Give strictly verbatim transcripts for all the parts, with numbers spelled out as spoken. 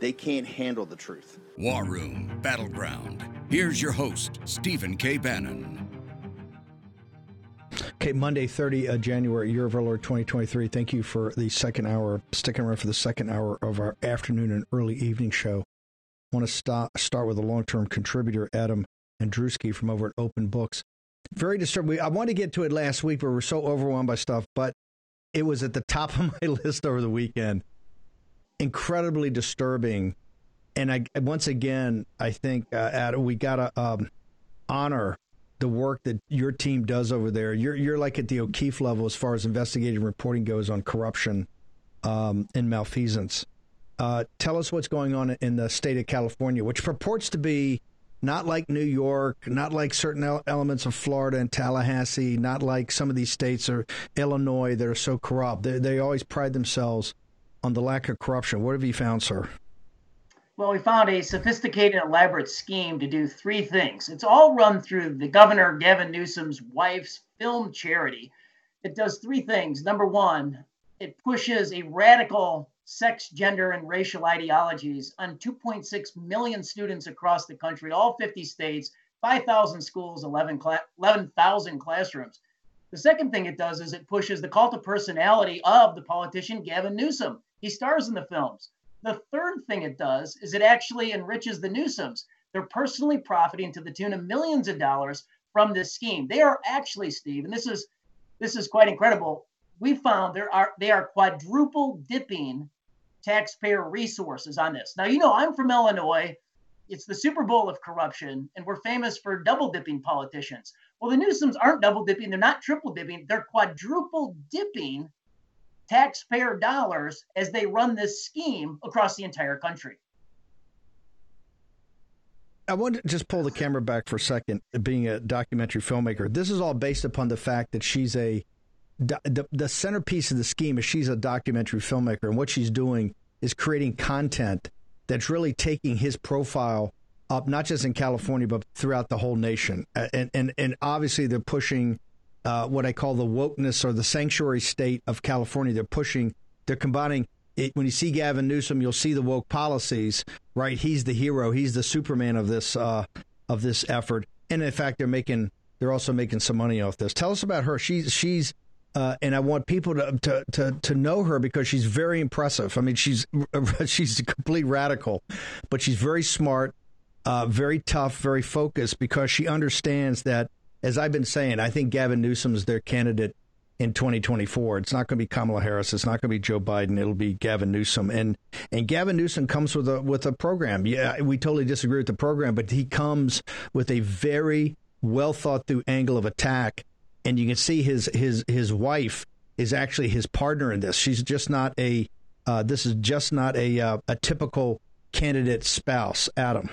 they can't handle the truth. War Room Battleground. Here's your host, Stephen K. Bannon. Okay, Monday, thirtieth of January, year of our Lord twenty twenty-three. Thank you for the second hour, sticking around for the second hour of our afternoon and early evening show. I want to start, start with a long-term contributor, Adam Andruski from over at Open Books. Very disturbing. I wanted to get to it last week, but we were so overwhelmed by stuff, but it was at the top of my list over the weekend. Incredibly disturbing. And I once again, I think, uh, Adam, we got to um, honor the work that your team does over there. You're you're like at the O'Keefe level as far as investigative reporting goes on corruption um, and malfeasance. Uh, tell us what's going on in the state of California, which purports to be not like New York, not like certain el- elements of Florida and Tallahassee, not like some of these states or Illinois that are so corrupt. They, they always pride themselves on the lack of corruption. What have you found, sir? Well, we found a sophisticated, elaborate scheme to do three things. It's all run through the governor, Gavin Newsom's wife's film charity. It does three things. Number one, it pushes a radical sex, gender, and racial ideologies on two point six million students across the country, all fifty states, five thousand schools, eleven thousand classrooms. The second thing it does is it pushes the cult of personality of the politician, Gavin Newsom. He stars in the films. The third thing it does is it actually enriches the Newsoms. They're personally profiting to the tune of millions of dollars from this scheme. They are actually, Steve, and this is this is quite incredible. We found there are they are quadruple dipping taxpayer resources on this. Now, you know, I'm from Illinois. It's the Super Bowl of corruption, and we're famous for double dipping politicians. Well, the Newsoms aren't double dipping. They're not triple dipping. They're quadruple dipping taxpayer dollars as they run this scheme across the entire country. I want to just pull the camera back for a second, being a documentary filmmaker. This is all based upon the fact that she's a, the, the centerpiece of the scheme is she's a documentary filmmaker, and what she's doing is creating content that's really taking his profile up, not just in California, but throughout the whole nation. And, and, and obviously they're pushing Uh, what I call the wokeness or the sanctuary state of California. They're pushing, they're combining it. When you see Gavin Newsom, you'll see the woke policies, right? He's the hero. He's the Superman of this uh, of this effort. And in fact, they're making, they're also making some money off this. Tell us about her. She, she's, uh, and I want people to, to to to know her because she's very impressive. I mean, she's she's a complete radical, but she's very smart, uh, very tough, very focused because she understands that. As I've been saying, I think Gavin Newsom is their candidate in twenty twenty-four. It's not going to be Kamala Harris. It's not going to be Joe Biden. It'll be Gavin Newsom. And and Gavin Newsom comes with a with a program. Yeah, we totally disagree with the program, but he comes with a very well thought through angle of attack. And you can see his his his wife is actually his partner in this. She's just not a uh, this is just not a uh, a typical candidate spouse. Adam.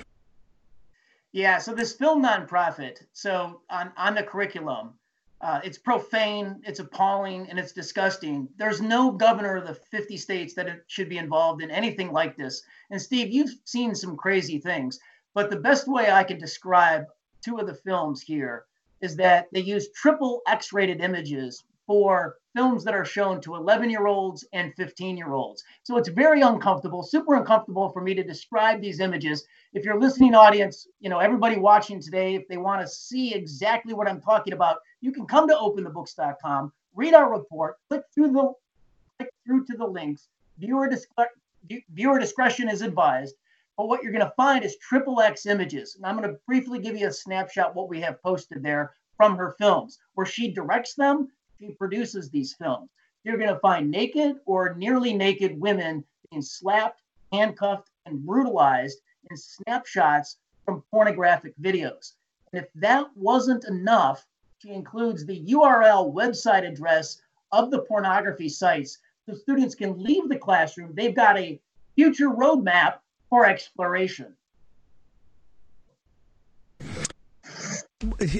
Yeah, so this film nonprofit, so on, on the curriculum, uh, it's profane, it's appalling, and it's disgusting. There's no governor of the fifty states that should be involved in anything like this. And Steve, you've seen some crazy things, but the best way I can describe two of the films here is that they use triple X-rated images for films that are shown to eleven-year-olds and fifteen-year-olds. So it's very uncomfortable, super uncomfortable for me to describe these images. If you're listening audience, you know, everybody watching today, if they want to see exactly what I'm talking about, you can come to open the books dot com, read our report, click through the click through to the links. Viewer, disc- viewer discretion is advised, but what you're going to find is triple X images. And I'm going to briefly give you a snapshot what we have posted there from her films, where she directs them, she produces these films. You're going to find naked or nearly naked women being slapped, handcuffed, and brutalized in snapshots from pornographic videos. And if that wasn't enough, she includes the U R L website address of the pornography sites so students can leave the classroom. They've got a future roadmap for exploration.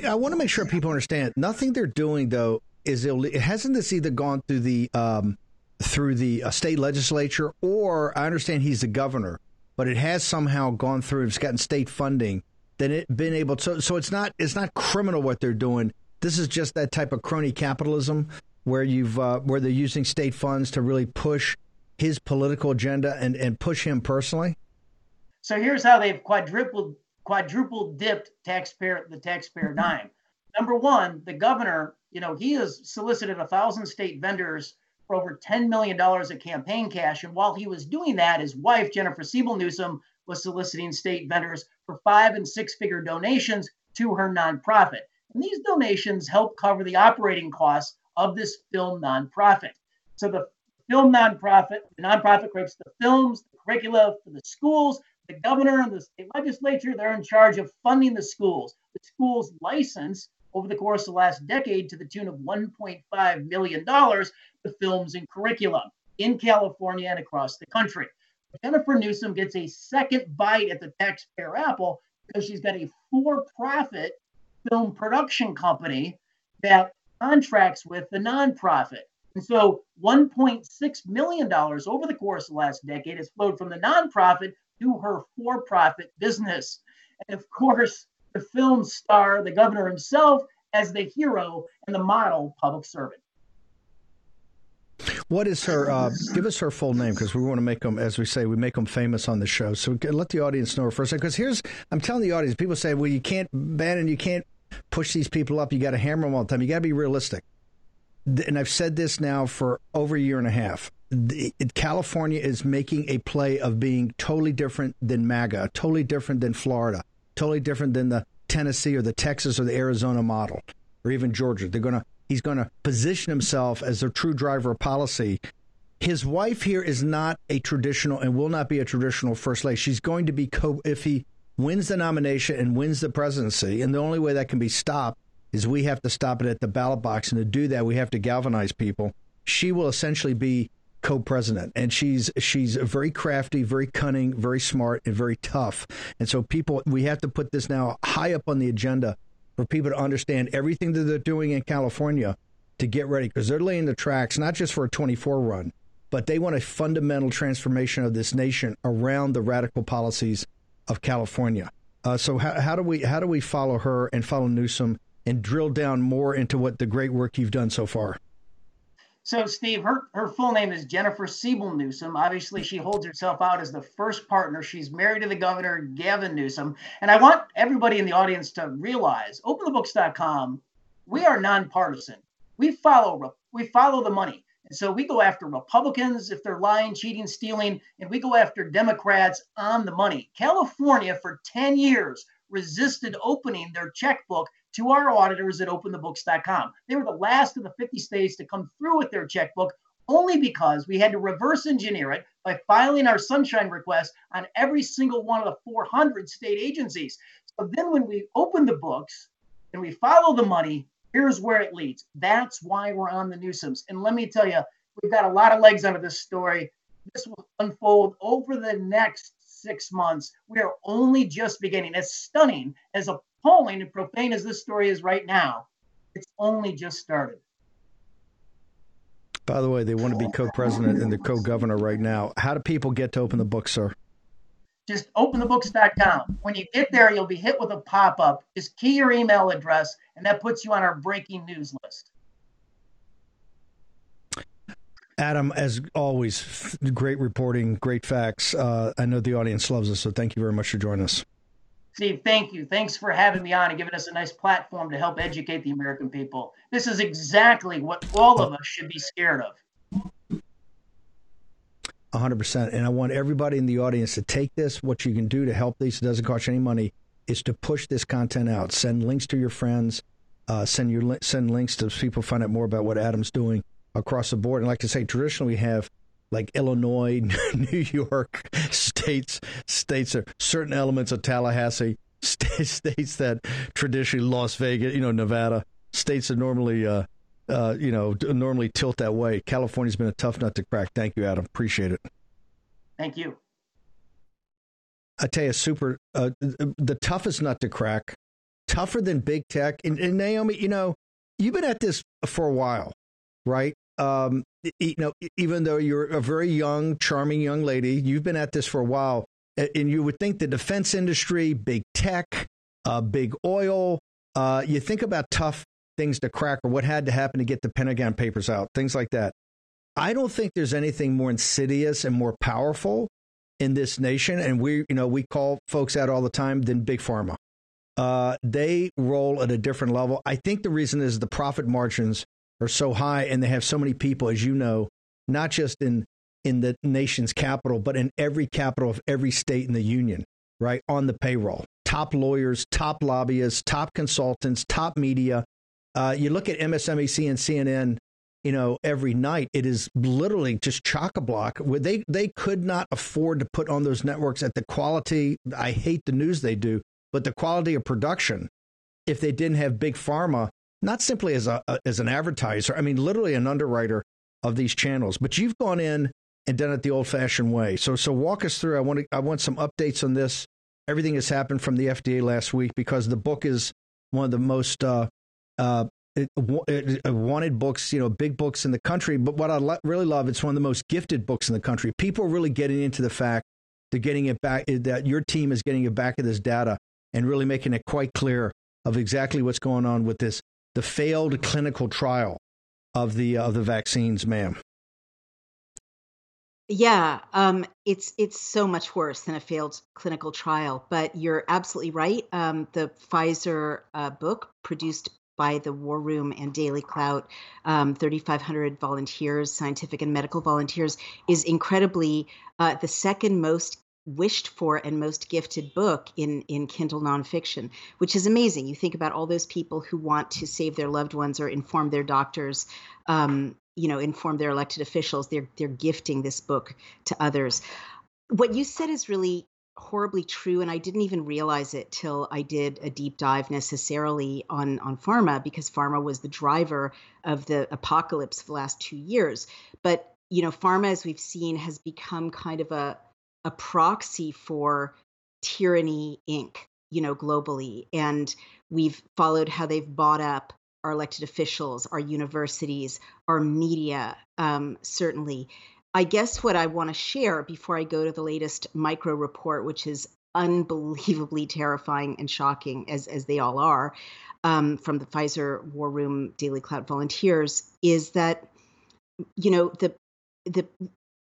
I want to make sure people understand nothing they're doing, though, is illegal. Hasn't this either gone through the um, through the uh, state legislature, or I understand he's the governor, but it has somehow gone through. It's gotten state funding. Then it been able to. So it's not it's not criminal what they're doing. This is just that type of crony capitalism where you've uh, where they're using state funds to really push his political agenda and, and push him personally. So here's how they've quadrupled. quadruple dipped taxpayer, the taxpayer dime. Number one, the governor, you know, he has solicited a thousand state vendors for over ten million dollars of campaign cash. And while he was doing that, his wife, Jennifer Siebel Newsom, was soliciting state vendors for five and six figure donations to her nonprofit. And these donations help cover the operating costs of this film nonprofit. So the film nonprofit, the nonprofit creates the films, the curricula for the schools. The governor and the state legislature, they're in charge of funding the schools. The schools license over the course of the last decade to the tune of one point five million dollars the films and curriculum in California and across the country. Jennifer Newsom gets a second bite at the taxpayer apple because she's got a for-profit film production company that contracts with the nonprofit. And so one point six million dollars over the course of the last decade has flowed from the nonprofit to her for-profit business. And of course, the film star, the governor himself, as the hero and the model public servant. What is her, uh, give us her full name, because we want to make them, as we say, we make them famous on the show. So let the audience know her first. Because here's, I'm telling the audience, people say, well, you can't ban and you can't push these people up. You got to hammer them all the time. You got to be realistic. And I've said this now for over a year and a half. The, California is making a play of being totally different than MAGA, totally different than Florida, totally different than the Tennessee or the Texas or the Arizona model, or even Georgia. They're gonna he's gonna position himself as the true driver of policy. His wife here is not a traditional and will not be a traditional first lady. She's going to be co- if he wins the nomination and wins the presidency, and the only way that can be stopped is we have to stop it at the ballot box, and to do that we have to galvanize people. She will essentially be co-president, and she's she's very crafty, very cunning, very smart, and very tough. And so people, we have to put this now high up on the agenda for people to understand everything that they're doing in California to get ready, because they're laying the tracks not just for a twenty-four run, but they want a fundamental transformation of this nation around the radical policies of California. Uh, so how, how do we how do we follow her and follow Newsom and drill down more into what the great work you've done so far? So, Steve, her, her full name is Jennifer Siebel Newsom. Obviously, she holds herself out as the first partner. She's married to the governor, Gavin Newsom. And I want everybody in the audience to realize, Open The Books dot com, we are nonpartisan. We follow, we follow the money. And so we go after Republicans if they're lying, cheating, stealing, and we go after Democrats on the money. California, for ten years, resisted opening their checkbook to our auditors at Open The Books dot com. They were the last of the fifty states to come through with their checkbook, only because we had to reverse engineer it by filing our sunshine request on every single one of the four hundred state agencies. So then when we open the books and we follow the money, here's where it leads. That's why we're on the Newsoms. And let me tell you, we've got a lot of legs under this story. This will unfold over the next six months. We are only just beginning. As stunning as a appalling and profane as this story is right now, it's only just started. By the way, they want to be co-president and the co-governor right now. How do people get to Open the Books, sir? Just Open The Books dot com. When you get there, you'll be hit with a pop-up. Just key your email address, and that puts you on our breaking news list. Adam, as always, great reporting, great facts. Uh, I know the audience loves us, so thank you very much for joining us. Steve, thank you. Thanks for having me on and giving us a nice platform to help educate the American people. This is exactly what all of us should be scared of. one hundred percent. And I want everybody in the audience to take this. What you can do to help these, it doesn't cost you any money, is to push this content out. Send links to your friends. Uh, send your li- send links to people, find out more about what Adam's doing across the board. And like I say, traditionally we have like Illinois, New York, states, states are certain elements of Tallahassee, states, states that traditionally Las Vegas, you know, Nevada, states that normally, uh, uh, you know, normally tilt that way. California's been a tough nut to crack. Thank you, Adam. Appreciate it. Thank you. I tell you, super uh, the toughest nut to crack, tougher than big tech. And, and Naomi, you know, you've been at this for a while, right? Um, you know, even though you're a very young, charming young lady, you've been at this for a while. And you would think the defense industry, big tech, uh, big oil, uh, you think about tough things to crack or what had to happen to get the Pentagon Papers out, things like that. I don't think there's anything more insidious and more powerful in this nation, and we, you know, we call folks out all the time, than big pharma. Uh, they roll at a different level. I think the reason is the profit margins are so high, and they have so many people, as you know, not just in in the nation's capital, but in every capital of every state in the union, right, on the payroll. Top lawyers, top lobbyists, top consultants, top media. Uh, you look at M S N B C and C N N. You know, every night it is literally just chock-a-block where they, they could not afford to put on those networks at the quality. I hate the news they do, but the quality of production if they didn't have big pharma, not simply as a as an advertiser, I mean, literally an underwriter of these channels. But you've gone in and done it the old-fashioned way. So so walk us through. I want to, I want some updates on this. Everything that's happened from the F D A last week, because the book is one of the most uh, uh, It, it, it wanted books, you know, big books in the country. But what I lo- really love, it's one of the most gifted books in the country. People are really getting into the fact they're getting it back, that your team is getting it back of this data and really making it quite clear of exactly what's going on with this, the failed clinical trial of the uh, of the vaccines, ma'am. Yeah, um, it's it's so much worse than a failed clinical trial. But you're absolutely right. Um, the Pfizer uh, book produced by the War Room and Daily Clout, um, thirty-five hundred volunteers, scientific and medical volunteers, is incredibly uh, the second most wished for and most gifted book in, in Kindle nonfiction, which is amazing. You think about all those people who want to save their loved ones or inform their doctors, um, you know, inform their elected officials. They're they're gifting this book to others. What you said is really horribly true. And I didn't even realize it till I did a deep dive necessarily on, on pharma, because pharma was the driver of the apocalypse for the last two years. But, you know, pharma, as we've seen, has become kind of a, a proxy for Tyranny Incorporated, you know, globally. And we've followed how they've bought up our elected officials, our universities, our media, um, certainly. I guess what I want to share before I go to the latest micro report, which is unbelievably terrifying and shocking, as, as they all are, um, from the Pfizer War Room Daily Clout volunteers, is that, you know, the the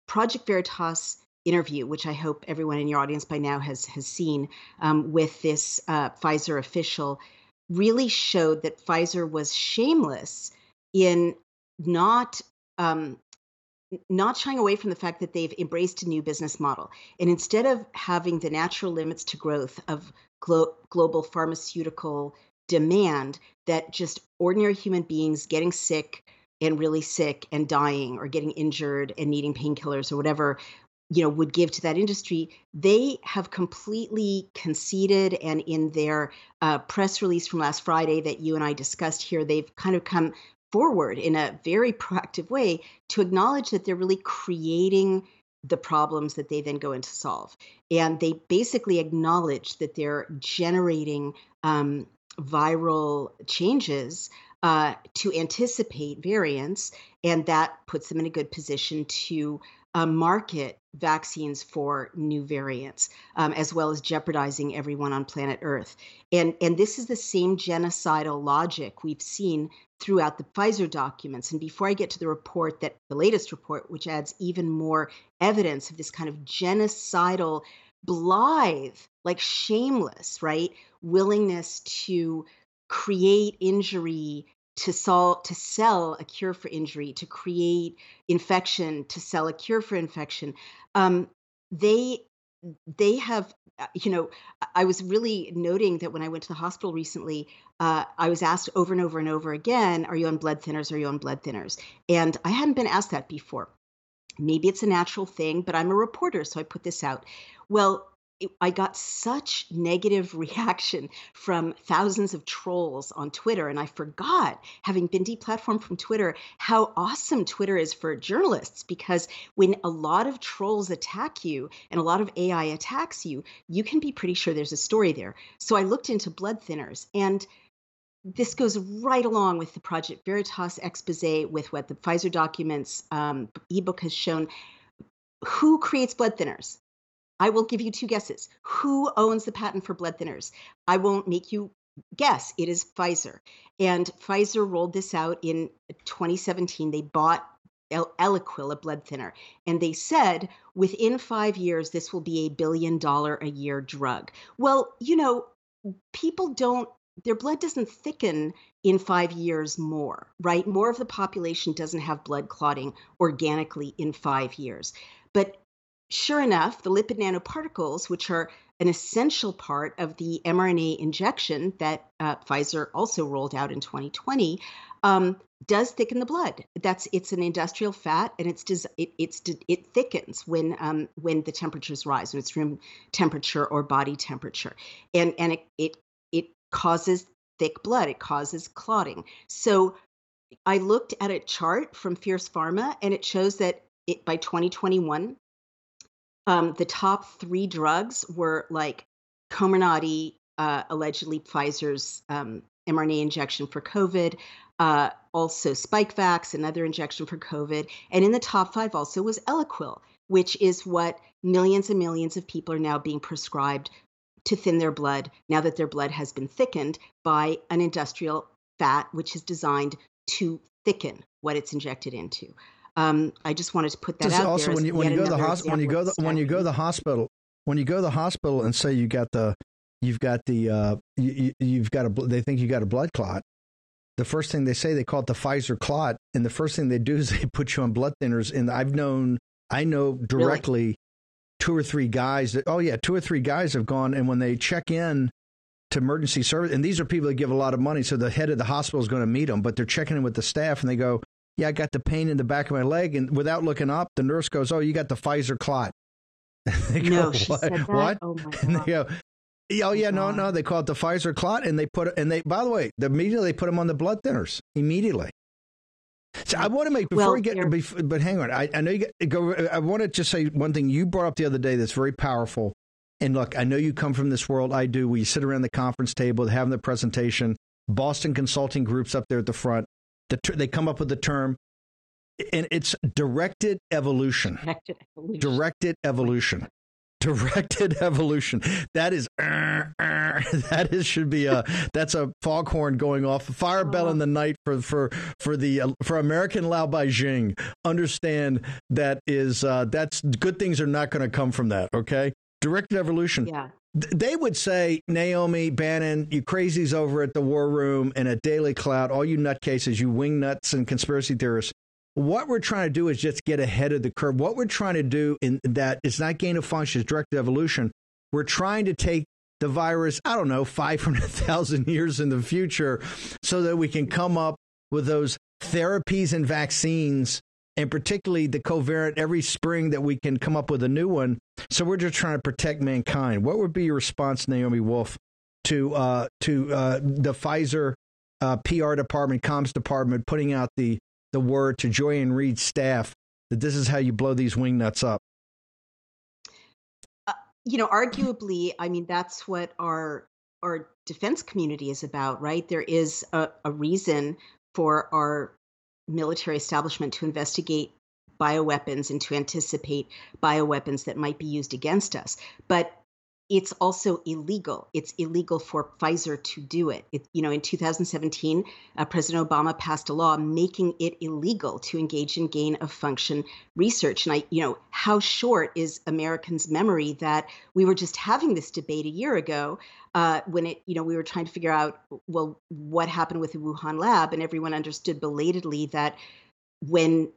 Project Veritas interview, which I hope everyone in your audience by now has has seen, um, with this uh, Pfizer official, really showed that Pfizer was shameless in not um, not shying away from the fact that they've embraced a new business model. And instead of having the natural limits to growth of glo- global pharmaceutical demand, that just ordinary human beings getting sick and really sick and dying or getting injured and needing painkillers or whatever, you know, would give to that industry, they have completely conceded. And in their uh, press release from last Friday that you and I discussed here, they've kind of come forward in a very proactive way to acknowledge that they're really creating the problems that they then go in to solve. And they basically acknowledge that they're generating um, viral changes uh, to anticipate variants, and that puts them in a good position to uh, market vaccines for new variants, um, as well as jeopardizing everyone on planet Earth. And, and this is the same genocidal logic we've seen throughout the Pfizer documents. And before I get to the report, that the latest report, which adds even more evidence of this kind of genocidal, blithe, like shameless, right, willingness to create injury, to sol- to sell a cure for injury, to create infection, to sell a cure for infection, um, they they have. You know, I was really noting that when I went to the hospital recently, uh, I was asked over and over and over again, are you on blood thinners? Are you on blood thinners? And I hadn't been asked that before. Maybe it's a natural thing, but I'm a reporter, so I put this out. Well, I got such negative reaction from thousands of trolls on Twitter. And I forgot, having been deplatformed from Twitter, how awesome Twitter is for journalists, because when a lot of trolls attack you and a lot of A I attacks you, you can be pretty sure there's a story there. So I looked into blood thinners, and this goes right along with the Project Veritas expose, with what the Pfizer documents um, ebook has shown. Who creates blood thinners? I will give you two guesses. Who owns the patent for blood thinners? I won't make you guess. It is Pfizer. And Pfizer rolled this out in twenty seventeen. They bought Eliquis, a blood thinner. And they said, within five years, this will be a billion dollar a year drug. Well, you know, people don't, their blood doesn't thicken in five years more, right? More of the population doesn't have blood clotting organically in five years. But sure enough, the lipid nanoparticles, which are an essential part of the mRNA injection that uh, Pfizer also rolled out in twenty twenty, um, does thicken the blood. That's it's an industrial fat, and it's it it's it thickens when um, when the temperatures rise, when it's room temperature or body temperature, and and it it it causes thick blood. It causes clotting. So I looked at a chart from Fierce Pharma, and it shows that it by twenty twenty-one. Um, the top three drugs were like Comirnaty, uh, allegedly Pfizer's um, mRNA injection for COVID, uh, also Spikevax, another injection for COVID. And in the top five also was Eliquis, which is what millions and millions of people are now being prescribed to thin their blood, now that their blood has been thickened by an industrial fat, which is designed to thicken what it's injected into. Um, I just wanted to put that out also there. Also, when you when you go to the hospital, when you go the, when you go to the hospital, when you go to the hospital and say you got the, you've got the, uh, you, you've got a, they think you got a blood clot. The first thing they say, they call it the Pfizer clot, and the first thing they do is they put you on blood thinners. And I've known, I know directly, really? two or three guys that, oh yeah, two or three guys have gone, and when they check in to emergency service, and these are people that give a lot of money, so the head of the hospital is going to meet them, but they're checking in with the staff, and they go, yeah, I got the pain in the back of my leg. And without looking up, the nurse goes, oh, you got the Pfizer clot. They go, no, she what? Said that? What? Oh, my God. And they go, oh, yeah, no, no. They call it the Pfizer clot. And they put, and they, by the way, immediately they put them on the blood thinners immediately. So I want to make, before well, we get, before, but hang on. I, I know you get, go, I want to just say one thing you brought up the other day that's very powerful. And look, I know you come from this world. I do. We sit around the conference table having the presentation, Boston Consulting Group's up there at the front. The ter- they come up with the term, and it's directed evolution. Directed evolution. Directed evolution. Directed evolution. That is, uh, uh, that is should be a that's a foghorn going off, a fire bell in the night for for for the uh, for American Lao Beijing. Understand that is uh, that's good things are not going to come from that. Okay, directed evolution. Yeah. They would say, Naomi, Bannon, you crazies over at the War Room and at Daily Clout, all you nutcases, you wing nuts and conspiracy theorists. What we're trying to do is just get ahead of the curve. What we're trying to do in that it's not gain of function, it's directed evolution. We're trying to take the virus, I don't know, five hundred thousand years in the future so that we can come up with those therapies and vaccines, and particularly the covariant every spring that we can come up with a new one. So we're just trying to protect mankind. What would be your response, Naomi Wolf, to uh, to uh, the Pfizer uh, P R department, comms department, putting out the, the word to Joyanne Reed's staff that this is how you blow these wing nuts up? Uh, you know, arguably, I mean, that's what our our defense community is about, right? There is a, a reason for our military establishment to investigate bioweapons and to anticipate bioweapons that might be used against us. But it's also illegal. It's illegal for Pfizer to do it. It you know, in two thousand seventeen, uh, President Obama passed a law making it illegal to engage in gain of function research. And I, you know, how short is Americans' memory that we were just having this debate a year ago uh, when it, you know, we were trying to figure out, well, what happened with the Wuhan lab, and everyone understood belatedly that when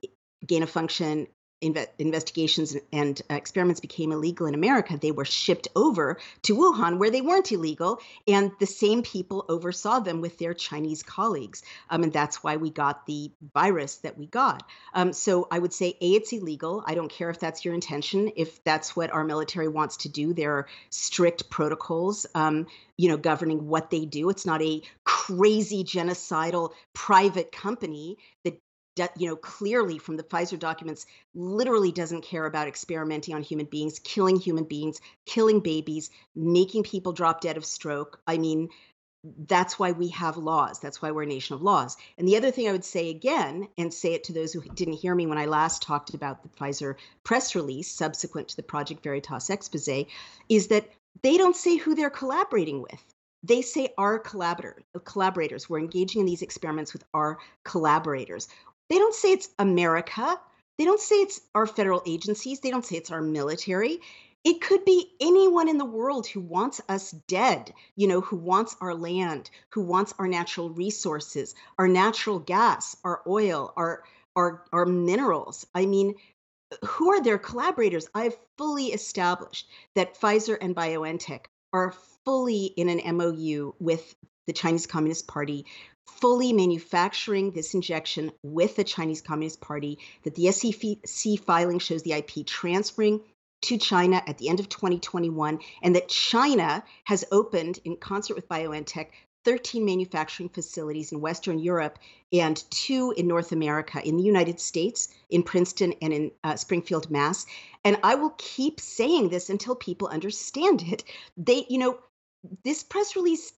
gain of function inve- investigations and uh, experiments became illegal in America, they were shipped over to Wuhan where they weren't illegal. And the same people oversaw them with their Chinese colleagues. Um, and that's why we got the virus that we got. Um, so I would say, A, it's illegal. I don't care if that's your intention. If that's what our military wants to do, there are strict protocols, um, you know, governing what they do. It's not a crazy genocidal private company that, you know, clearly from the Pfizer documents, literally doesn't care about experimenting on human beings, killing human beings, killing babies, making people drop dead of stroke. I mean, that's why we have laws. That's why we're a nation of laws. And the other thing I would say again, and say it to those who didn't hear me when I last talked about the Pfizer press release subsequent to the Project Veritas expose, is that they don't say who they're collaborating with. They say our collaborator, collaborators. We're engaging in these experiments with our collaborators. They don't say it's America. They don't say it's our federal agencies. They don't say it's our military. It could be anyone in the world who wants us dead, you know, who wants our land, who wants our natural resources, our natural gas, our oil, our our our minerals. I mean, who are their collaborators? I've fully established that Pfizer and BioNTech are fully in an M O U with the Chinese Communist Party, fully manufacturing this injection with the Chinese Communist Party, that the S E C filing shows the I P transferring to China at the end of twenty twenty-one, and that China has opened, in concert with BioNTech, thirteen manufacturing facilities in Western Europe and two in North America, in the United States, in Princeton and in uh, Springfield, Mass. And I will keep saying this until people understand it. They, you know, this press release,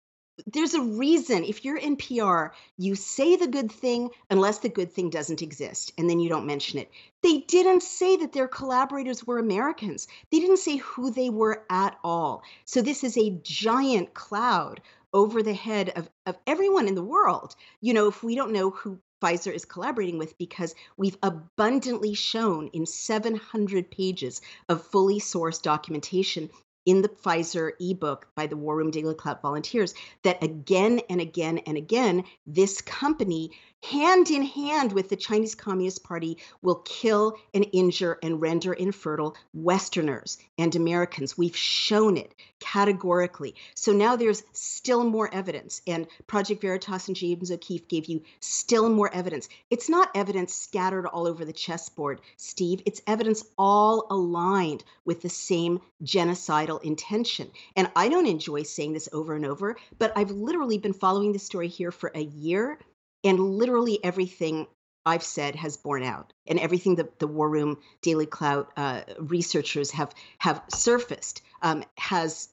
there's a reason if you're in P R, you say the good thing unless the good thing doesn't exist, and then you don't mention it. They didn't say that their collaborators were Americans. They didn't say who they were at all. So this is a giant cloud over the head of, of everyone in the world, you know, if we don't know who Pfizer is collaborating with, because we've abundantly shown in seven hundred pages of fully sourced documentation in the Pfizer ebook by the War Room Daily Clout volunteers, that again and again and again, this company, hand in hand with the Chinese Communist Party, will kill and injure and render infertile Westerners and Americans. We've shown it categorically. So now there's still more evidence. And Project Veritas and James O'Keefe gave you still more evidence. It's not evidence scattered all over the chessboard, Steve. It's evidence all aligned with the same genocidal intention. And I don't enjoy saying this over and over, but I've literally been following this story here for a year, and literally everything I've said has borne out, and everything that the War Room Daily Clout uh, researchers have have surfaced um, has,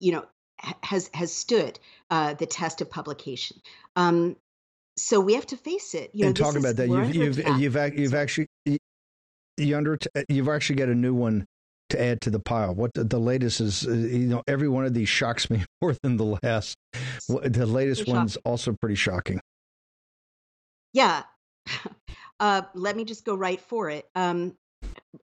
you know, has has stood uh, the test of publication. Um, so we have to face it. You know, and talking about that, you've you've you've, you've, ac- you've actually you under you've actually got a new one to add to the pile. What the, the latest is, you know, every one of these shocks me more than the last. The latest one's also pretty shocking. Yeah. Uh, let me just go right for it. Um,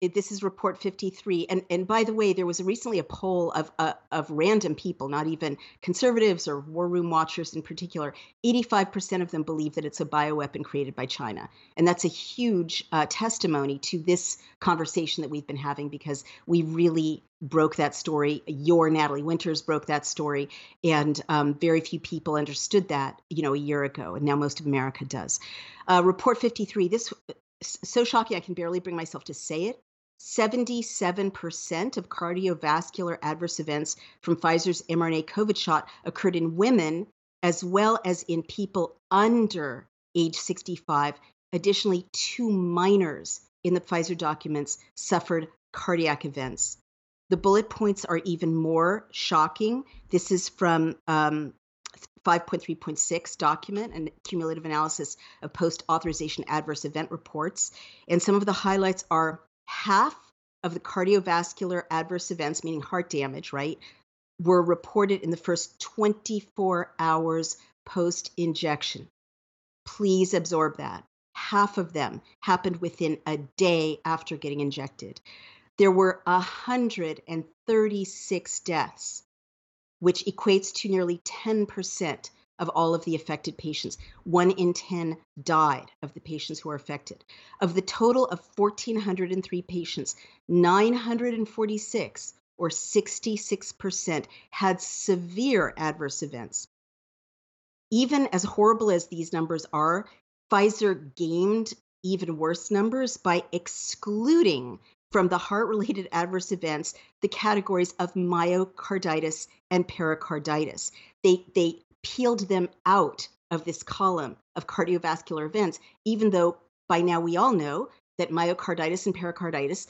it, this is report fifty-three. And and by the way, there was recently a poll of uh, of random people, not even conservatives or war room watchers in particular. eighty-five percent of them believe that it's a bioweapon created by China. And that's a huge uh, testimony to this conversation that we've been having, because we really broke that story. Your Natalie Winters broke that story. And um, very few people understood that, you know, a year ago. And now most of America does. Uh, report fifty-three, this... so shocking, I can barely bring myself to say it. seventy-seven percent of cardiovascular adverse events from Pfizer's mRNA COVID shot occurred in women, as well as in people under age sixty-five. Additionally, two minors in the Pfizer documents suffered cardiac events. The bullet points are even more shocking. This is from um, five point three point six document and cumulative analysis of post-authorization adverse event reports. And some of the highlights are half of the cardiovascular adverse events, meaning heart damage, right, were reported in the first twenty-four hours post-injection. Please absorb that. Half of them happened within a day after getting injected. There were one hundred thirty-six deaths, which equates to nearly ten percent of all of the affected patients. one in ten died of the patients who were affected. Of the total of one thousand four hundred three patients, nine hundred forty-six, or sixty-six percent, had severe adverse events. Even as horrible as these numbers are, Pfizer gamed even worse numbers by excluding from the heart-related adverse events the categories of myocarditis and pericarditis. They, they peeled them out of this column of cardiovascular events, even though by now we all know that myocarditis and pericarditis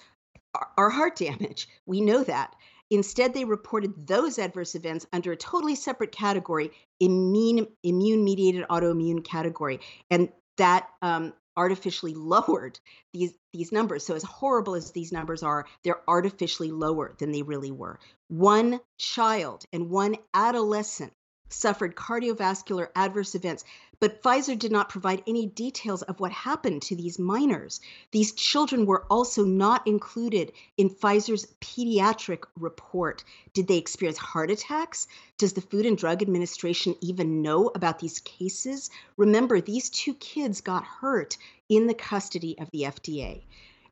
are, are heart damage. We know that. Instead, they reported those adverse events under a totally separate category, immune, immune-mediated autoimmune category. And that um, artificially lowered these, these numbers. So as horrible as these numbers are, they're artificially lower than they really were. One child and one adolescent suffered cardiovascular adverse events, but Pfizer did not provide any details of what happened to these minors. These children were also not included in Pfizer's pediatric report. Did they experience heart attacks? Does the Food and Drug Administration even know about these cases? Remember, these two kids got hurt in the custody of the F D A.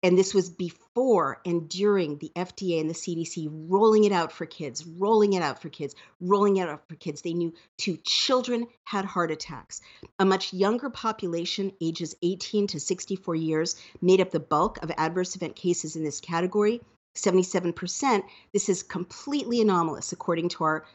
And this was before and during the F D A and the C D C rolling it out for kids, rolling it out for kids, rolling it out for kids. They knew two children had heart attacks. A much younger population, ages eighteen to sixty-four years, made up the bulk of adverse event cases in this category, seventy-seven percent. This is completely anomalous, according to our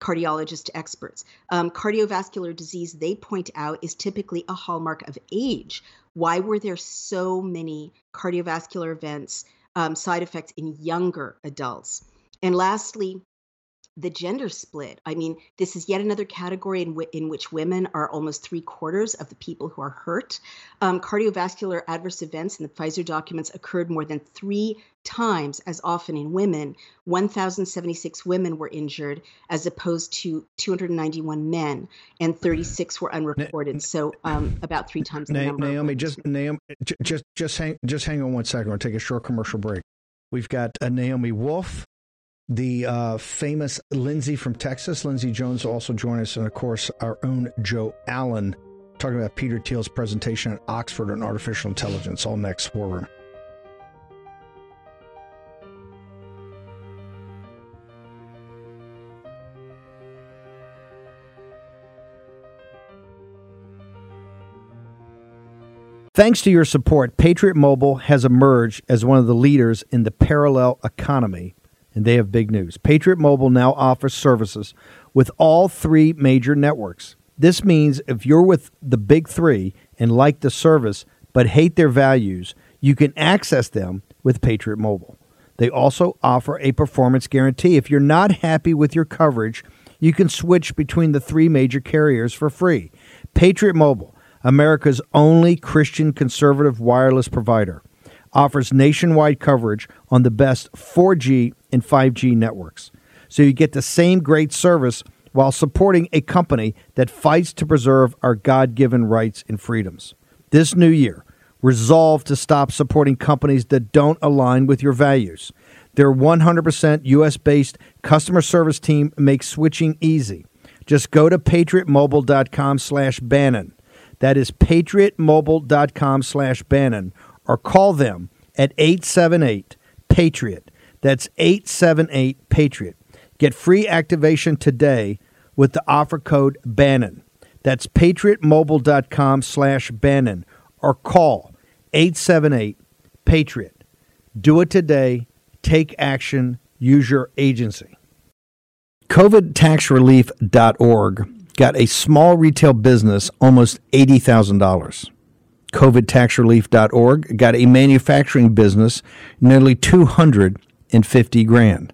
cardiologist experts. Um, cardiovascular disease, they point out, is typically a hallmark of age. Why were there so many cardiovascular events, um, side effects in younger adults? And lastly, the gender split. I mean, this is yet another category in, w- in which women are almost three quarters of the people who are hurt. Um, cardiovascular adverse events in the Pfizer documents occurred more than three times as often in women. one thousand seventy-six women were injured as opposed to two hundred ninety-one men, and thirty-six were unreported. So um, about three times the Na- number. Naomi, just Naomi, just just hang just hang on one second. We'll take a short commercial break. We've got a Naomi Wolf. The uh, famous Lindsay from Texas, Lindsay Jones, will also join us. And, of course, our own Joe Allen, talking about Peter Thiel's presentation at Oxford on artificial intelligence, all next War Room. Thanks to your support, Patriot Mobile has emerged as one of the leaders in the parallel economy. And they have big news. Patriot Mobile now offers services with all three major networks. This means if you're with the big three and like the service but hate their values, you can access them with Patriot Mobile. They also offer a performance guarantee. If you're not happy with your coverage, you can switch between the three major carriers for free. Patriot Mobile, America's only Christian conservative wireless provider, offers nationwide coverage on the best four G and five G networks. So you get the same great service while supporting a company that fights to preserve our God-given rights and freedoms. This new year, resolve to stop supporting companies that don't align with your values. Their one hundred percent U S-based customer service team makes switching easy. Just go to patriot mobile dot com slash Bannon. That is patriot mobile dot com slash Bannon. Or call them at eight seven eight, Patriot. That's eight seven eight, Patriot. Get free activation today with the offer code Bannon. That's patriot mobile dot com slash Bannon. Or call eight seven eight, Patriot. Do it today. Take action. Use your agency. COVID tax relief dot org got a small retail business almost eighty thousand dollars. COVID tax relief dot org got a manufacturing business nearly two hundred fifty grand.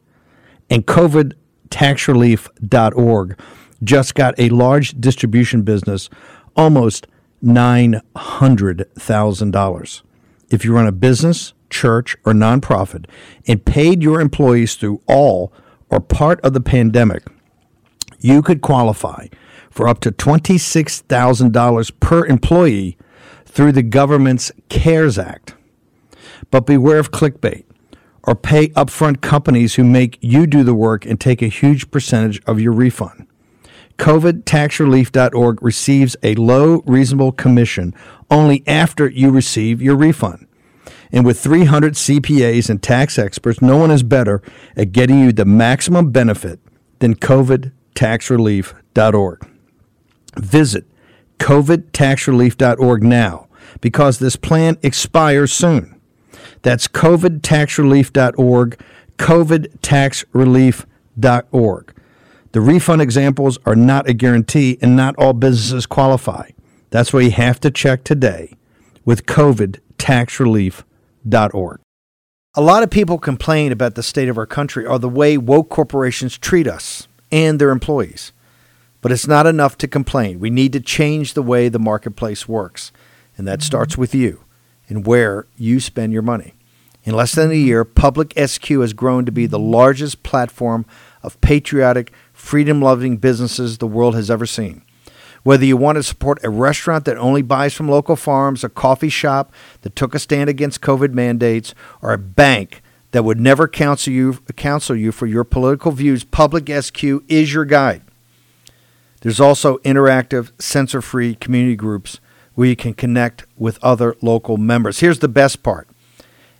And COVID tax relief dot org just got a large distribution business, almost nine hundred thousand dollars. If you run a business, church, or nonprofit and paid your employees through all or part of the pandemic, you could qualify for up to twenty-six thousand dollars per employee through the government's CARES Act. But beware of clickbait or pay upfront companies who make you do the work and take a huge percentage of your refund. covid tax relief dot org receives a low, reasonable commission only after you receive your refund. And with three hundred C P As and tax experts, no one is better at getting you the maximum benefit than covid tax relief dot org. Visit covid tax relief dot org now, because this plan expires soon. That's covid tax relief dot org, covid tax relief dot org. The refund examples are not a guarantee, and not all businesses qualify. That's why you have to check today with covid tax relief dot org. A lot of people complain about the state of our country or the way woke corporations treat us and their employees. But it's not enough to complain. We need to change the way the marketplace works. And that starts with you and where you spend your money. In less than a year, Public S Q has grown to be the largest platform of patriotic, freedom-loving businesses the world has ever seen. Whether you want to support a restaurant that only buys from local farms, a coffee shop that took a stand against COVID mandates, or a bank that would never counsel you, counsel you for your political views, Public S Q is your guide. There's also interactive, censor-free community groups where you can connect with other local members. Here's the best part.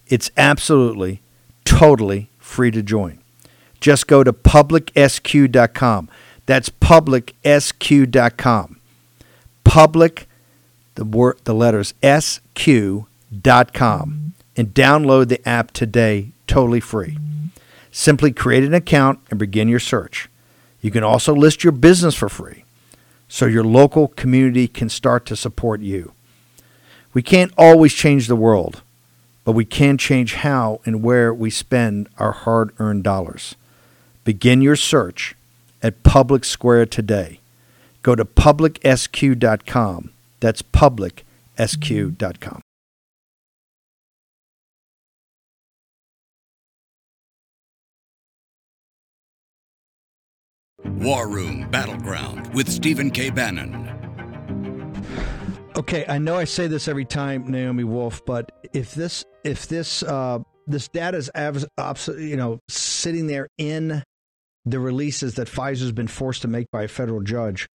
It's absolutely, totally free to join. Just go to public s q dot com. That's public s q dot com. Public, the word, the letters S Q dot com, and download the app today, totally free. Simply create an account and begin your search. You can also list your business for free, so your local community can start to support you. We can't always change the world, but we can change how and where we spend our hard-earned dollars. Begin your search at Public Square today. Go to public s q dot com. That's public s q dot com. War Room Battleground with Stephen K. Bannon. Okay, I know I say this every time, Naomi Wolf, but if this if this uh, this data is absolutely, you know, sitting there in the releases that Pfizer's been forced to make by a federal judge,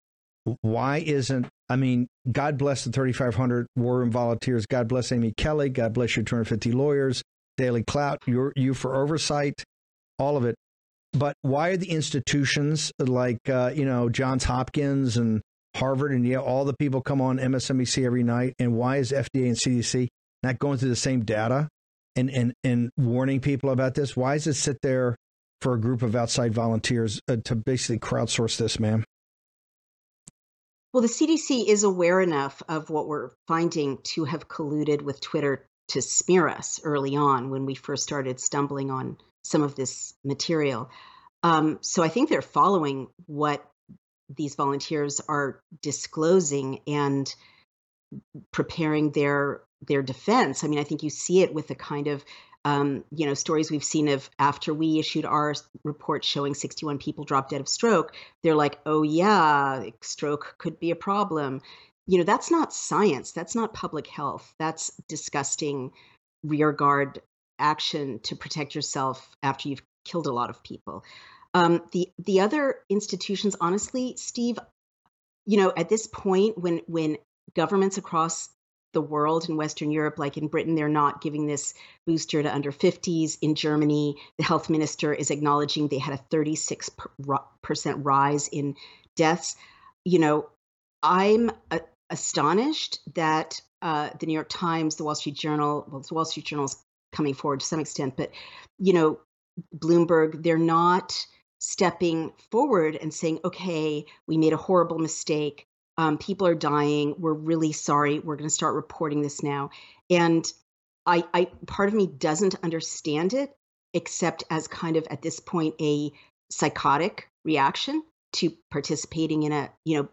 why isn't? I mean, God bless the thirty-five hundred War Room volunteers. God bless Amy Kelly. God bless your two hundred fifty lawyers. Daily Clout. Your you for oversight. All of it. But why are the institutions like, uh, you know, Johns Hopkins and Harvard and Yale, all the people come on M S N B C every night, and why is F D A and C D C not going through the same data and, and, and warning people about this? Why does it sit there for a group of outside volunteers uh, to basically crowdsource this, ma'am? Well, the C D C is aware enough of what we're finding to have colluded with Twitter to smear us early on when we first started stumbling on some of this material. Um, so I think they're following what these volunteers are disclosing and preparing their their defense. I mean, I think you see it with the kind of, um, you know, stories we've seen of after we issued our report showing sixty-one people dropped dead of stroke, they're like, oh yeah, stroke could be a problem. You know, that's not science. That's not public health. That's disgusting rearguard action to protect yourself after you've killed a lot of people. Um, the the other institutions, honestly, Steve, you know, at this point, when when governments across the world in Western Europe, like in Britain, they're not giving this booster to under fifties. In Germany, the health minister is acknowledging they had a thirty-six percent rise in deaths. You know, I'm uh, astonished that uh, the New York Times, the Wall Street Journal, well, the Wall Street Journal's coming forward to some extent, but, you know, Bloomberg, they're not stepping forward and saying, okay, we made a horrible mistake. Um, people are dying. We're really sorry. We're going to start reporting this now. And I, I, part of me doesn't understand it, except as kind of at this point, a psychotic reaction to participating in a, you know,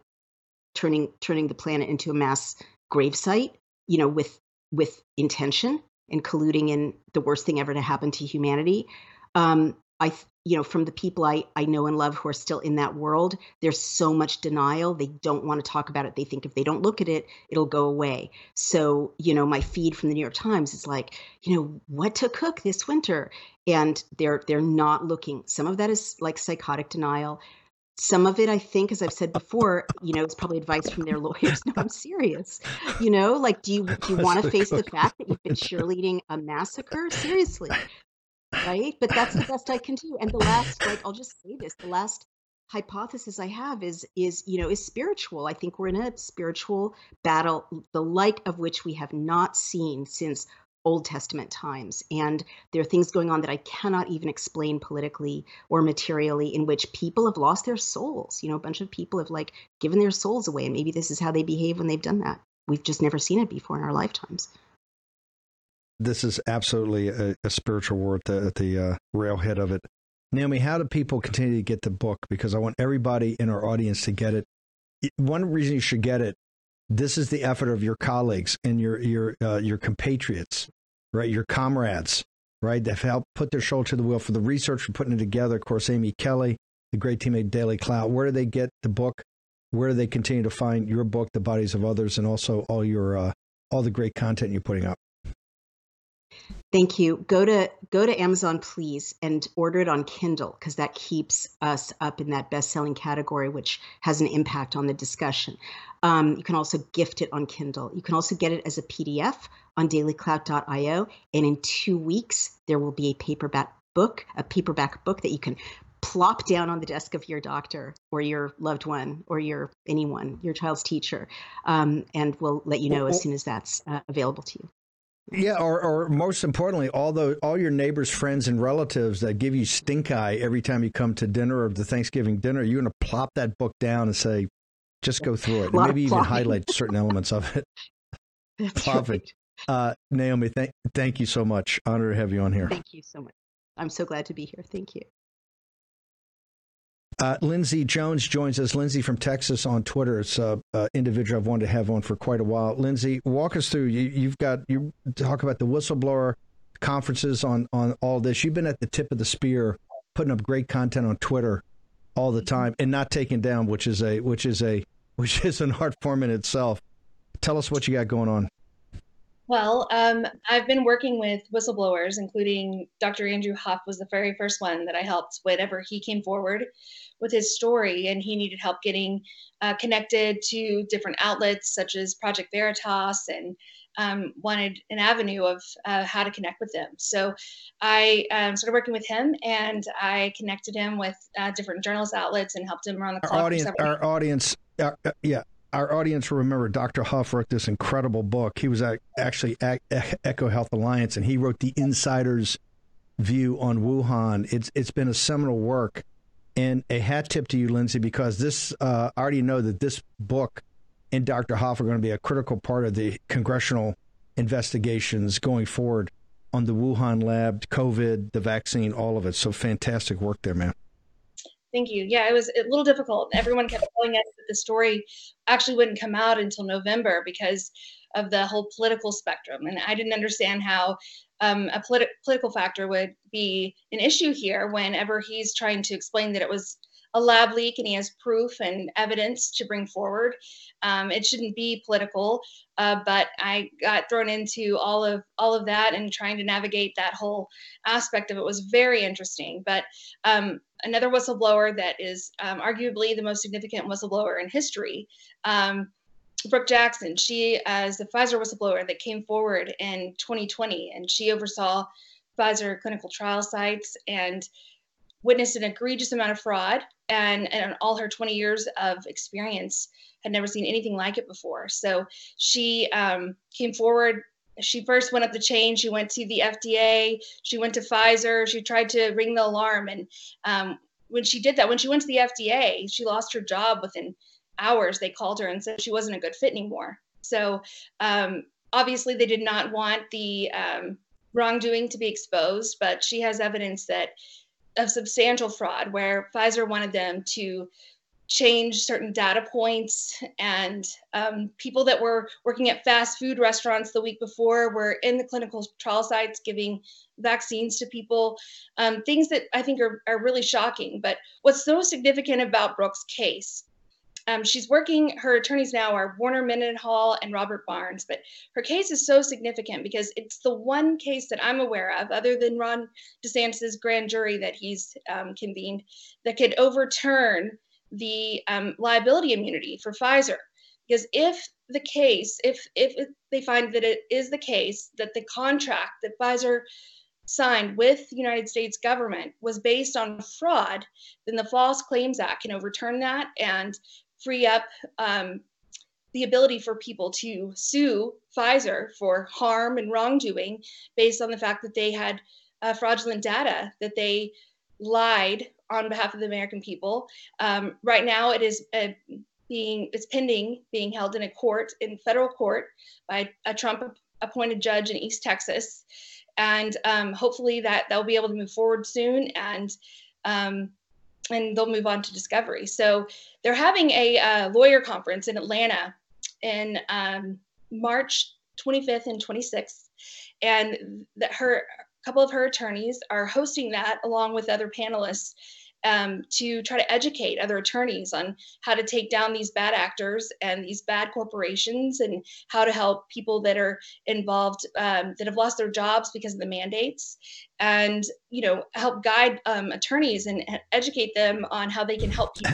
turning, turning the planet into a mass gravesite, you know, with, with intention and colluding in the worst thing ever to happen to humanity. Um, I, you know, from the people I, I know and love who are still in that world, there's so much denial. They don't want to talk about it. They think if they don't look at it, it'll go away. So, you know, my feed from the New York Times is like, you know, what to cook this winter? And they're, they're not looking. Some of that is like psychotic denial. Some of it, I think, as I've said before, you know, it's probably advice from their lawyers. No, I'm serious. You know, like, do you do you want to face the fact that you've been cheerleading a massacre? Seriously, right? But that's the best I can do. And the last, like, I'll just say this: the last hypothesis I have is is you know is spiritual. I think we're in a spiritual battle, the like of which we have not seen since Old Testament times. And there are things going on that I cannot even explain politically or materially, in which people have lost their souls. You know, a bunch of people have like given their souls away. And maybe this is how they behave when they've done that. We've just never seen it before in our lifetimes. This is absolutely a, a spiritual war at the, at the uh, railhead of it. Naomi, how do people continue to get the book? Because I want everybody in our audience to get it. One reason you should get it, this is the effort of your colleagues and your, your, uh, your compatriots. Right, your comrades, right? They've helped put their shoulder to the wheel for the research, for putting it together. Of course, Amy Kelly, the great team at Daily Clout. Where do they get the book? Where do they continue to find your book, The Bodies of Others, and also all your uh, all the great content you're putting up? Thank you. Go to go to Amazon, please, and order it on Kindle, because that keeps us up in that best-selling category, which has an impact on the discussion. Um, you can also gift it on Kindle. You can also get it as a P D F on daily clout dot io, and in two weeks there will be a paperback book, a paperback book that you can plop down on the desk of your doctor or your loved one or your anyone, your child's teacher, um, and we'll let you know as soon as that's uh, available to you. Yeah, or, or most importantly, all the, all your neighbors, friends, and relatives that give you stink eye every time you come to dinner or the Thanksgiving dinner, you're going to plop that book down and say, just go through it. And maybe even highlight certain elements of it. That's perfect. Right. Uh, Naomi, thank, thank you so much. Honor to have you on here. Thank you so much. I'm so glad to be here. Thank you. Uh, Lindsay Jones joins us. Lindsay from Texas on Twitter. It's an individual I've wanted to have on for quite a while. Lindsay, walk us through. You, you've got, you talk about the whistleblower conferences on, on all this. You've been at the tip of the spear, putting up great content on Twitter all the time and not taken down, which is a, which is a, which is an art form in itself. Tell us what you got going on. Well, um, I've been working with whistleblowers, including Doctor Andrew Huff was the very first one that I helped whenever he came forward with his story, and he needed help getting uh, connected to different outlets such as Project Veritas, and um, wanted an avenue of uh, how to connect with them. So I um, started working with him, and I connected him with uh, different journalist outlets and helped him around the clock. Our audience, our audience uh, yeah. Our audience will remember Doctor Huff wrote this incredible book. He was at, actually at Echo Health Alliance, and he wrote The Insider's View on Wuhan. It's It's been a seminal work, and a hat tip to you, Lindsay, because this uh, I already know that this book and Doctor Huff are going to be a critical part of the congressional investigations going forward on the Wuhan lab, COVID, the vaccine, all of it. So fantastic work there, man. Thank you. Yeah, it was a little difficult. Everyone kept telling us that the story actually wouldn't come out until November because of the whole political spectrum. And I didn't understand how um, a politi- political factor would be an issue here whenever he's trying to explain that it was a lab leak and he has proof and evidence to bring forward. Um, it shouldn't be political, uh, but I got thrown into all of all of that and trying to navigate that whole aspect of it was very interesting. But um, another whistleblower that is um, arguably the most significant whistleblower in history, um, Brooke Jackson, she uh, is the Pfizer whistleblower that came forward in twenty twenty, and she oversaw Pfizer clinical trial sites and witnessed an egregious amount of fraud, and and all her twenty years of experience had never seen anything like it before. So she um, came forward. She first went up the chain. She went to the F D A. She went to Pfizer. She tried to ring the alarm. And um, when she did that, when she went to the F D A, she lost her job within hours. They called her and said she wasn't a good fit anymore. So um, obviously they did not want the um, wrongdoing to be exposed, but she has evidence that of substantial fraud where Pfizer wanted them to change certain data points, and um, people that were working at fast food restaurants the week before were in the clinical trial sites giving vaccines to people, um, things that I think are, are really shocking. But what's so significant about Brooke's case, um, she's working, her attorneys now are Warner Mendenhall and Robert Barnes, but her case is so significant because it's the one case that I'm aware of, other than Ron DeSantis' grand jury that he's um, convened, that could overturn the um, liability immunity for Pfizer. Because if the case, if if they find that it is the case that the contract that Pfizer signed with the United States government was based on fraud, then the False Claims Act can overturn that and free up um, the ability for people to sue Pfizer for harm and wrongdoing based on the fact that they had uh, fraudulent data, that they lied on behalf of the American people. Um, right now, it is a being it's pending being held in a court, in federal court, by a Trump appointed judge in East Texas, and um, hopefully that they'll be able to move forward soon, and um, and they'll move on to discovery. So they're having a uh, lawyer conference in Atlanta in um, March twenty-fifth and twenty-sixth, and that her a couple of her attorneys are hosting that along with other panelists, Um, to try to educate other attorneys on how to take down these bad actors and these bad corporations, and how to help people that are involved, um, that have lost their jobs because of the mandates, and, you know, help guide um, attorneys and educate them on how they can help people.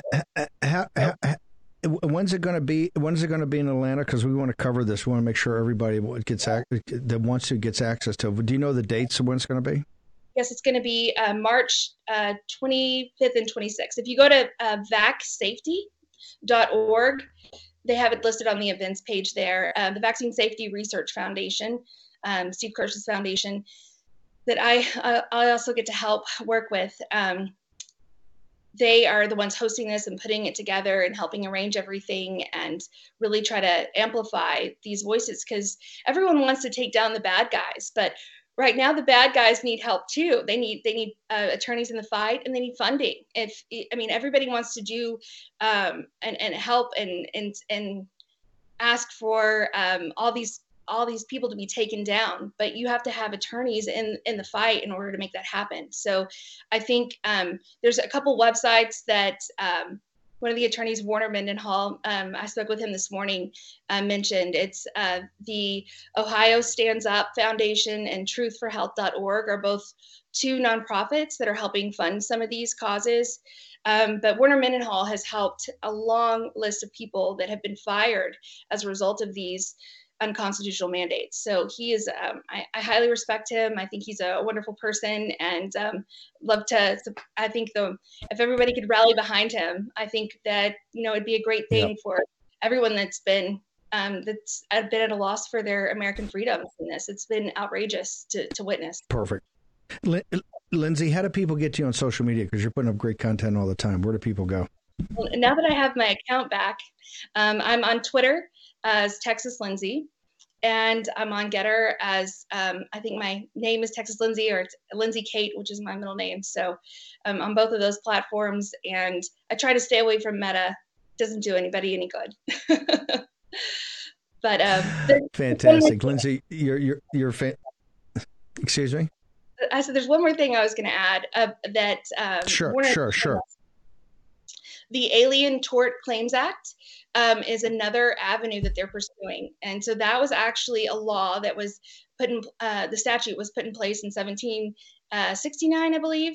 How, how, how, when's it going to be? When's it going to be in Atlanta? Because we want to cover this. We want to make sure everybody gets ac- that wants to gets access to. Do you know the dates of when it's going to be? Yes, it's going to be uh, March uh, twenty-fifth and twenty-sixth. If you go to uh, vac safety dot org, they have it listed on the events page there. Uh, the Vaccine Safety Research Foundation, um, Steve Kirsch's foundation, that I uh, I also get to help work with. Um, they are the ones hosting this and putting it together and helping arrange everything and really try to amplify these voices, because everyone wants to take down the bad guys, but right now, the bad guys need help too. They need they need uh, attorneys in the fight, and they need funding. If I mean, everybody wants to do um, and and help and and and ask for um, all these all these people to be taken down, but you have to have attorneys in in the fight in order to make that happen. So, I think um, there's a couple websites that um, one of the attorneys, Warner Mendenhall, um, I spoke with him this morning, uh, mentioned. It's uh, the Ohio Stands Up Foundation and truth for health dot org are both two nonprofits that are helping fund some of these causes. Um, but Warner Mendenhall has helped a long list of people that have been fired as a result of these unconstitutional mandates. So he is, um, I, I highly respect him. I think he's a wonderful person, and um, love to, I think the, if everybody could rally behind him, I think that, you know, it'd be a great thing yeah. for everyone that's been, um, that's been at a loss for their American freedoms in this. It's been outrageous to, to witness. Perfect. Lin- Lindsay, how do people get you on social media? Because you're putting up great content all the time. Where do people go? Well, now that I have my account back, um, I'm on Twitter as Texas Lindsay, and I'm on Getter as, um, I think my name is Texas Lindsay, or it's Lindsay Kate, which is my middle name. So um, on both of those platforms, and I try to stay away from Meta. Doesn't do anybody any good. But um, fantastic, Lindsay, you're you're you're. Fa- Excuse me. I said there's one more thing I was going to add uh, that. Um, sure, sure, sure. The Alien Tort Claims Act um, is another avenue that they're pursuing. And so that was actually a law that was put in, uh, the statute was put in place in seventeen sixty-nine, I believe.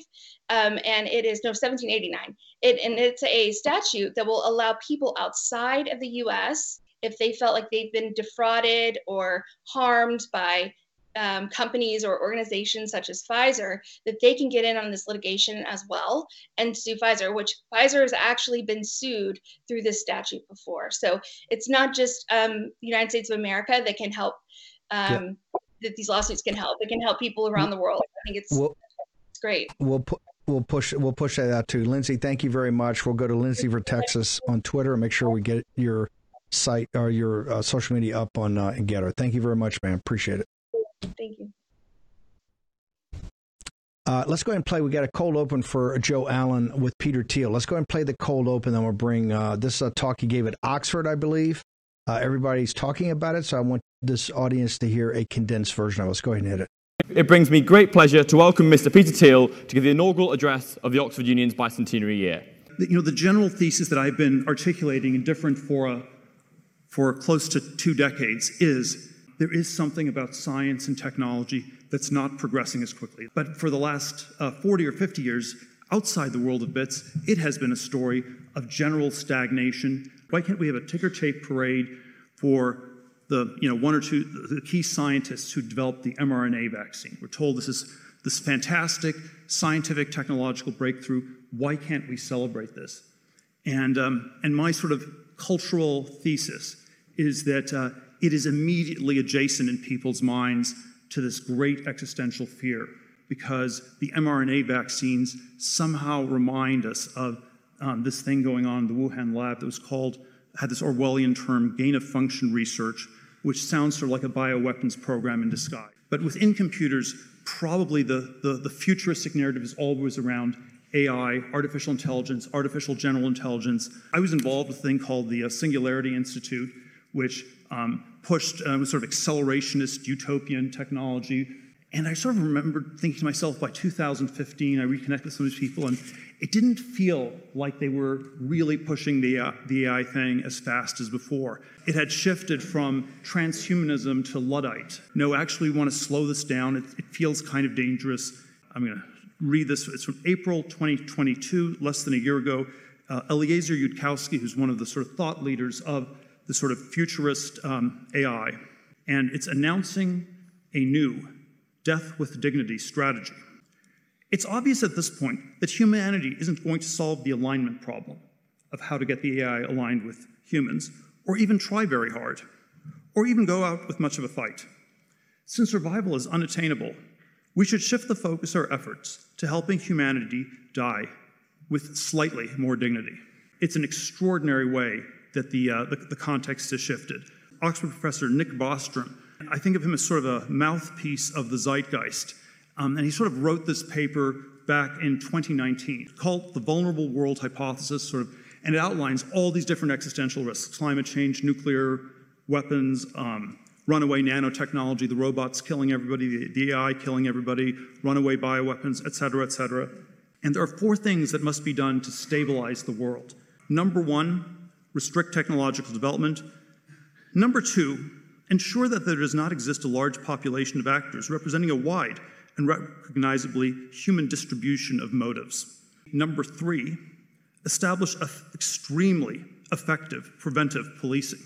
Um, and it is, no, seventeen eighty-nine. It, and it's a statute that will allow people outside of the U S, if they felt like they've been defrauded or harmed by Um, companies or organizations such as Pfizer, that they can get in on this litigation as well and sue Pfizer, which Pfizer has actually been sued through this statute before. So it's not just um, the United States of America that can help, um, yeah. that these lawsuits can help. It can help people around the world. I think it's, we'll, it's great. We'll pu- we'll push we'll push that out too. Lindsay, thank you very much. We'll go to Lindsay for Texas on Twitter and make sure we get your site or your uh, social media up on uh, Getter. Thank you very much, man. Appreciate it. Thank you. Uh, let's go ahead and play. We got a cold open for Joe Allen with Peter Thiel. Let's go ahead and play the cold open. Then we'll bring uh, this uh, talk he gave at Oxford, I believe. Uh, everybody's talking about it, so I want this audience to hear a condensed version of it. Let's go ahead and hit it. It brings me great pleasure to welcome Mister Peter Thiel to give the inaugural address of the Oxford Union's bicentenary year. You know, the general thesis that I've been articulating in different fora for close to two decades is there is something about science and technology that's not progressing as quickly. But for the last uh, forty or fifty years, outside the world of bits, it has been a story of general stagnation? Why can't we have a ticker tape parade for the you know one or two the key scientists who developed the mRNA vaccine? We're told this is this fantastic scientific technological breakthrough. Why can't we celebrate this? And um, and my sort of cultural thesis is that uh, it is immediately adjacent in people's minds to this great existential fear, because the mRNA vaccines somehow remind us of um, this thing going on in the Wuhan lab that was called, had this Orwellian term, gain-of-function research, which sounds sort of like a bioweapons program in disguise. But within computers, probably the, the, the futuristic narrative is always around A I, artificial intelligence, artificial general intelligence. I was involved with a thing called the uh, Singularity Institute, which um, pushed um, sort of accelerationist utopian technology. And I sort of remembered thinking to myself, by two thousand fifteen, I reconnected with some of these people, and it didn't feel like they were really pushing the, uh, the A I thing as fast as before. It had shifted from transhumanism to Luddite. No, actually, we want to slow this down. It, it feels kind of dangerous. I'm going to read this. It's from April twenty twenty-two, less than a year ago. Uh, Eliezer Yudkowsky, who's one of the sort of thought leaders of the sort of futurist um, A I, and it's announcing a new death with dignity strategy. It's obvious at this point that humanity isn't going to solve the alignment problem of how to get the A I aligned with humans, or even try very hard, or even go out with much of a fight. Since survival is unattainable, we should shift the focus of our efforts to helping humanity die with slightly more dignity. It's an extraordinary way that the, uh, the, the context has shifted. Oxford professor Nick Bostrom, I think of him as sort of a mouthpiece of the zeitgeist. Um, and he sort of wrote this paper back in twenty nineteen called The Vulnerable World Hypothesis, sort of, and it outlines all these different existential risks: climate change, nuclear weapons, um, runaway nanotechnology, the robots killing everybody, the, the A I killing everybody, runaway bioweapons, et cetera, et cetera. And there are four things that must be done to stabilize the world. Number one, restrict technological development. Number two, ensure that there does not exist a large population of actors representing a wide and recognizably human distribution of motives. Number three, establish a f- extremely effective preventive policing.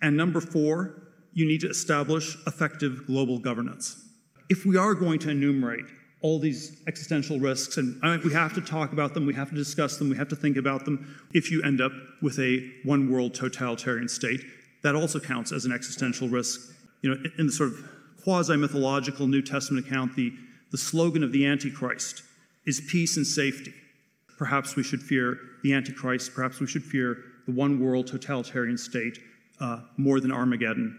And number four, you need to establish effective global governance. If we are going to enumerate all these existential risks, and I mean, we have to talk about them, we have to discuss them, we have to think about them, if you end up with a one-world totalitarian state, that also counts as an existential risk. You know, in the sort of quasi-mythological New Testament account, the, the slogan of the Antichrist is peace and safety. Perhaps we should fear the Antichrist, perhaps we should fear the one-world totalitarian state uh, more than Armageddon.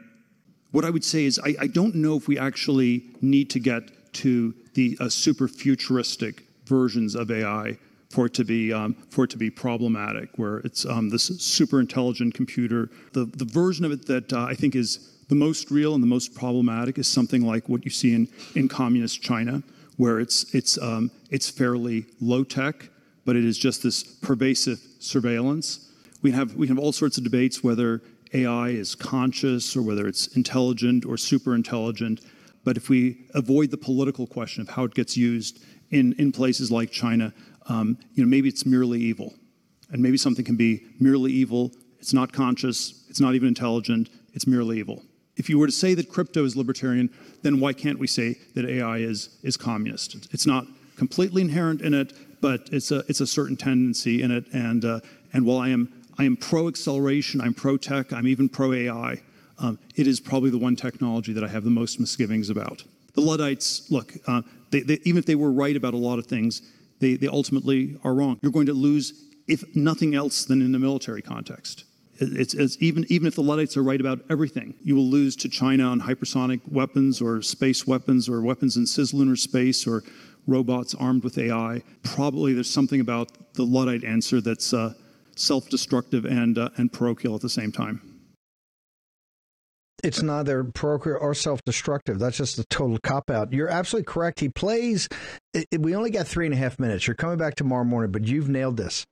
What I would say is I, I don't know if we actually need to get to the uh, super futuristic versions of A I for it to be um, for it to be problematic, where it's um, this super intelligent computer. The the version of it that uh, I think is the most real and the most problematic is something like what you see in, in communist China, where it's it's um, it's fairly low tech, but it is just this pervasive surveillance. We have we have all sorts of debates whether A I is conscious or whether it's intelligent or super intelligent. But if we avoid the political question of how it gets used in, in places like China, um, you know, maybe it's merely evil, and maybe something can be merely evil. It's not conscious. It's not even intelligent. It's merely evil. If you were to say that crypto is libertarian, then why can't we say that A I is is communist? It's not completely inherent in it, but it's a it's a certain tendency in it. And uh, and while I am I am pro acceleration, I'm pro tech, I'm even pro A I. Um, it is probably the one technology that I have the most misgivings about. The Luddites, look, uh, they, they, even if they were right about a lot of things, they, they ultimately are wrong. You're going to lose, if nothing else, than in the military context. It's, it's even even if the Luddites are right about everything, you will lose to China on hypersonic weapons or space weapons or weapons in cislunar space or robots armed with A I. Probably there's something about the Luddite answer that's uh, self-destructive and uh, and parochial at the same time. It's neither parochial or self-destructive. That's just a total cop-out. You're absolutely correct. He plays. It, it, we only got three and a half minutes. You're coming back tomorrow morning, but you've nailed this.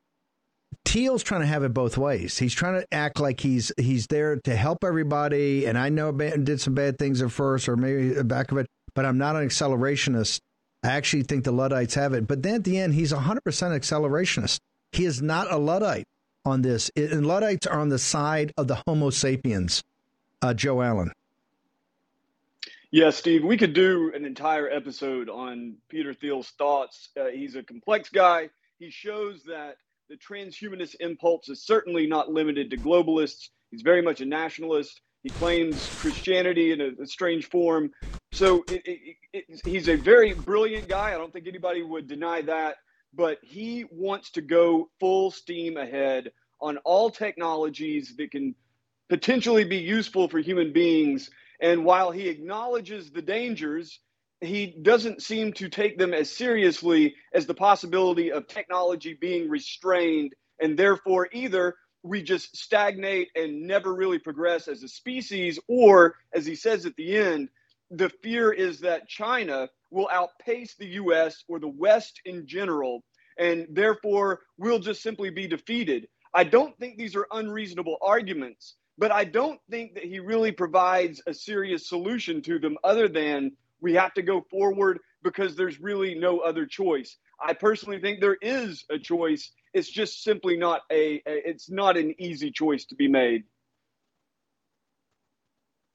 Thiel's trying to have it both ways. He's trying to act like he's he's there to help everybody. And I know I did some bad things at first, or maybe back of it, but I'm not an accelerationist. I actually think the Luddites have it. But then at the end, he's one hundred percent accelerationist. He is not a Luddite on this. And Luddites are on the side of the Homo sapiens, uh, Joe Allen. Yeah, Steve, we could do an entire episode on Peter Thiel's thoughts. Uh, he's a complex guy. He shows that the transhumanist impulse is certainly not limited to globalists. He's very much a nationalist. He claims Christianity in a, a strange form. So it, it, it, he's a very brilliant guy. I don't think anybody would deny that. But he wants to go full steam ahead on all technologies that can potentially be useful for human beings. And while he acknowledges the dangers, he doesn't seem to take them as seriously as the possibility of technology being restrained. And therefore, either we just stagnate and never really progress as a species, or, as he says at the end, the fear is that China will outpace the U S or the West in general, and therefore we'll just simply be defeated. I don't think these are unreasonable arguments, but I don't think that he really provides a serious solution to them other than we have to go forward because there's really no other choice. I personally think there is a choice. It's just simply not a, a it's not an easy choice to be made.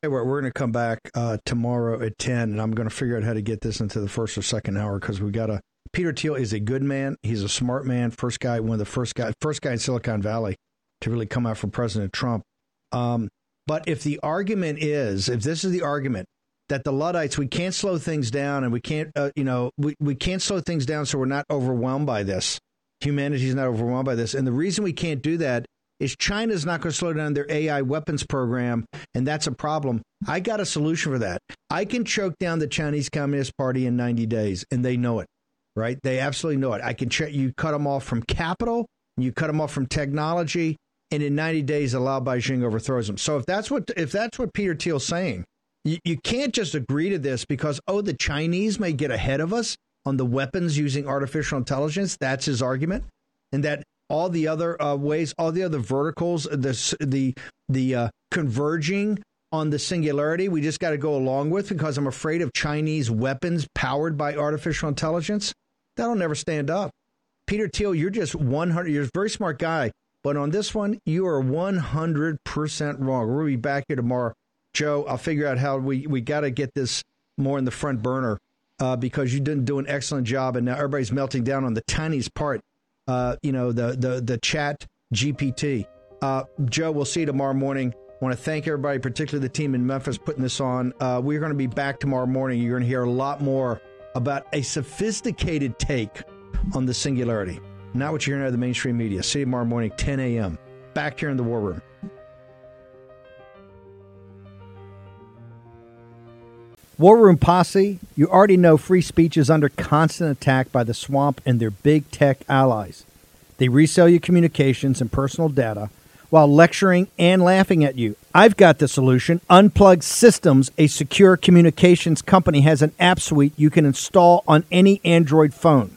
Hey, we're going to come back uh, tomorrow at ten, and I'm going to figure out how to get this into the first or second hour because we got a Peter Thiel is a good man. He's a smart man. First guy, one of the first guy, first guy in Silicon Valley to really come out for President Trump. Um, but if the argument is, if this is the argument that the Luddites, we can't slow things down and we can't, uh, you know, we, we can't slow things down. So we're not overwhelmed by this. Humanity is not overwhelmed by this. And the reason we can't do that is China's not going to slow down their A I weapons program. And that's a problem. I got a solution for that. I can choke down the Chinese Communist Party in ninety days and they know it, right? They absolutely know it. I can check. You cut them off from capital, you cut them off from technology, and in ninety days, allow Beijing overthrows them. So if that's what if that's what Peter Thiel's saying, you, you can't just agree to this because, oh, the Chinese may get ahead of us on the weapons using artificial intelligence. That's his argument. And that all the other uh, ways, all the other verticals, the the the uh, converging on the singularity, we just got to go along with because I'm afraid of Chinese weapons powered by artificial intelligence. That'll never stand up. Peter Thiel, you're just one hundred. You're a very smart guy. But on this one, you are one hundred percent wrong. We'll be back here tomorrow. Joe, I'll figure out how we, we got to get this more in the front burner uh, because you didn't do an excellent job. And now everybody's melting down on the tiniest part, uh, you know, the, the, the chat G P T. Uh, Joe, we'll see you tomorrow morning. I want to thank everybody, particularly the team in Memphis, putting this on. Uh, we're going to be back tomorrow morning. You're going to hear a lot more about a sophisticated take on the singularity. Not what you're hearing out of the mainstream media. See you tomorrow morning, ten a.m., back here in the War Room. War Room Posse, you already know free speech is under constant attack by the swamp and their big tech allies. They resell your communications and personal data while lecturing and laughing at you. I've got the solution. Unplugged Systems, a secure communications company, has an app suite you can install on any Android phone,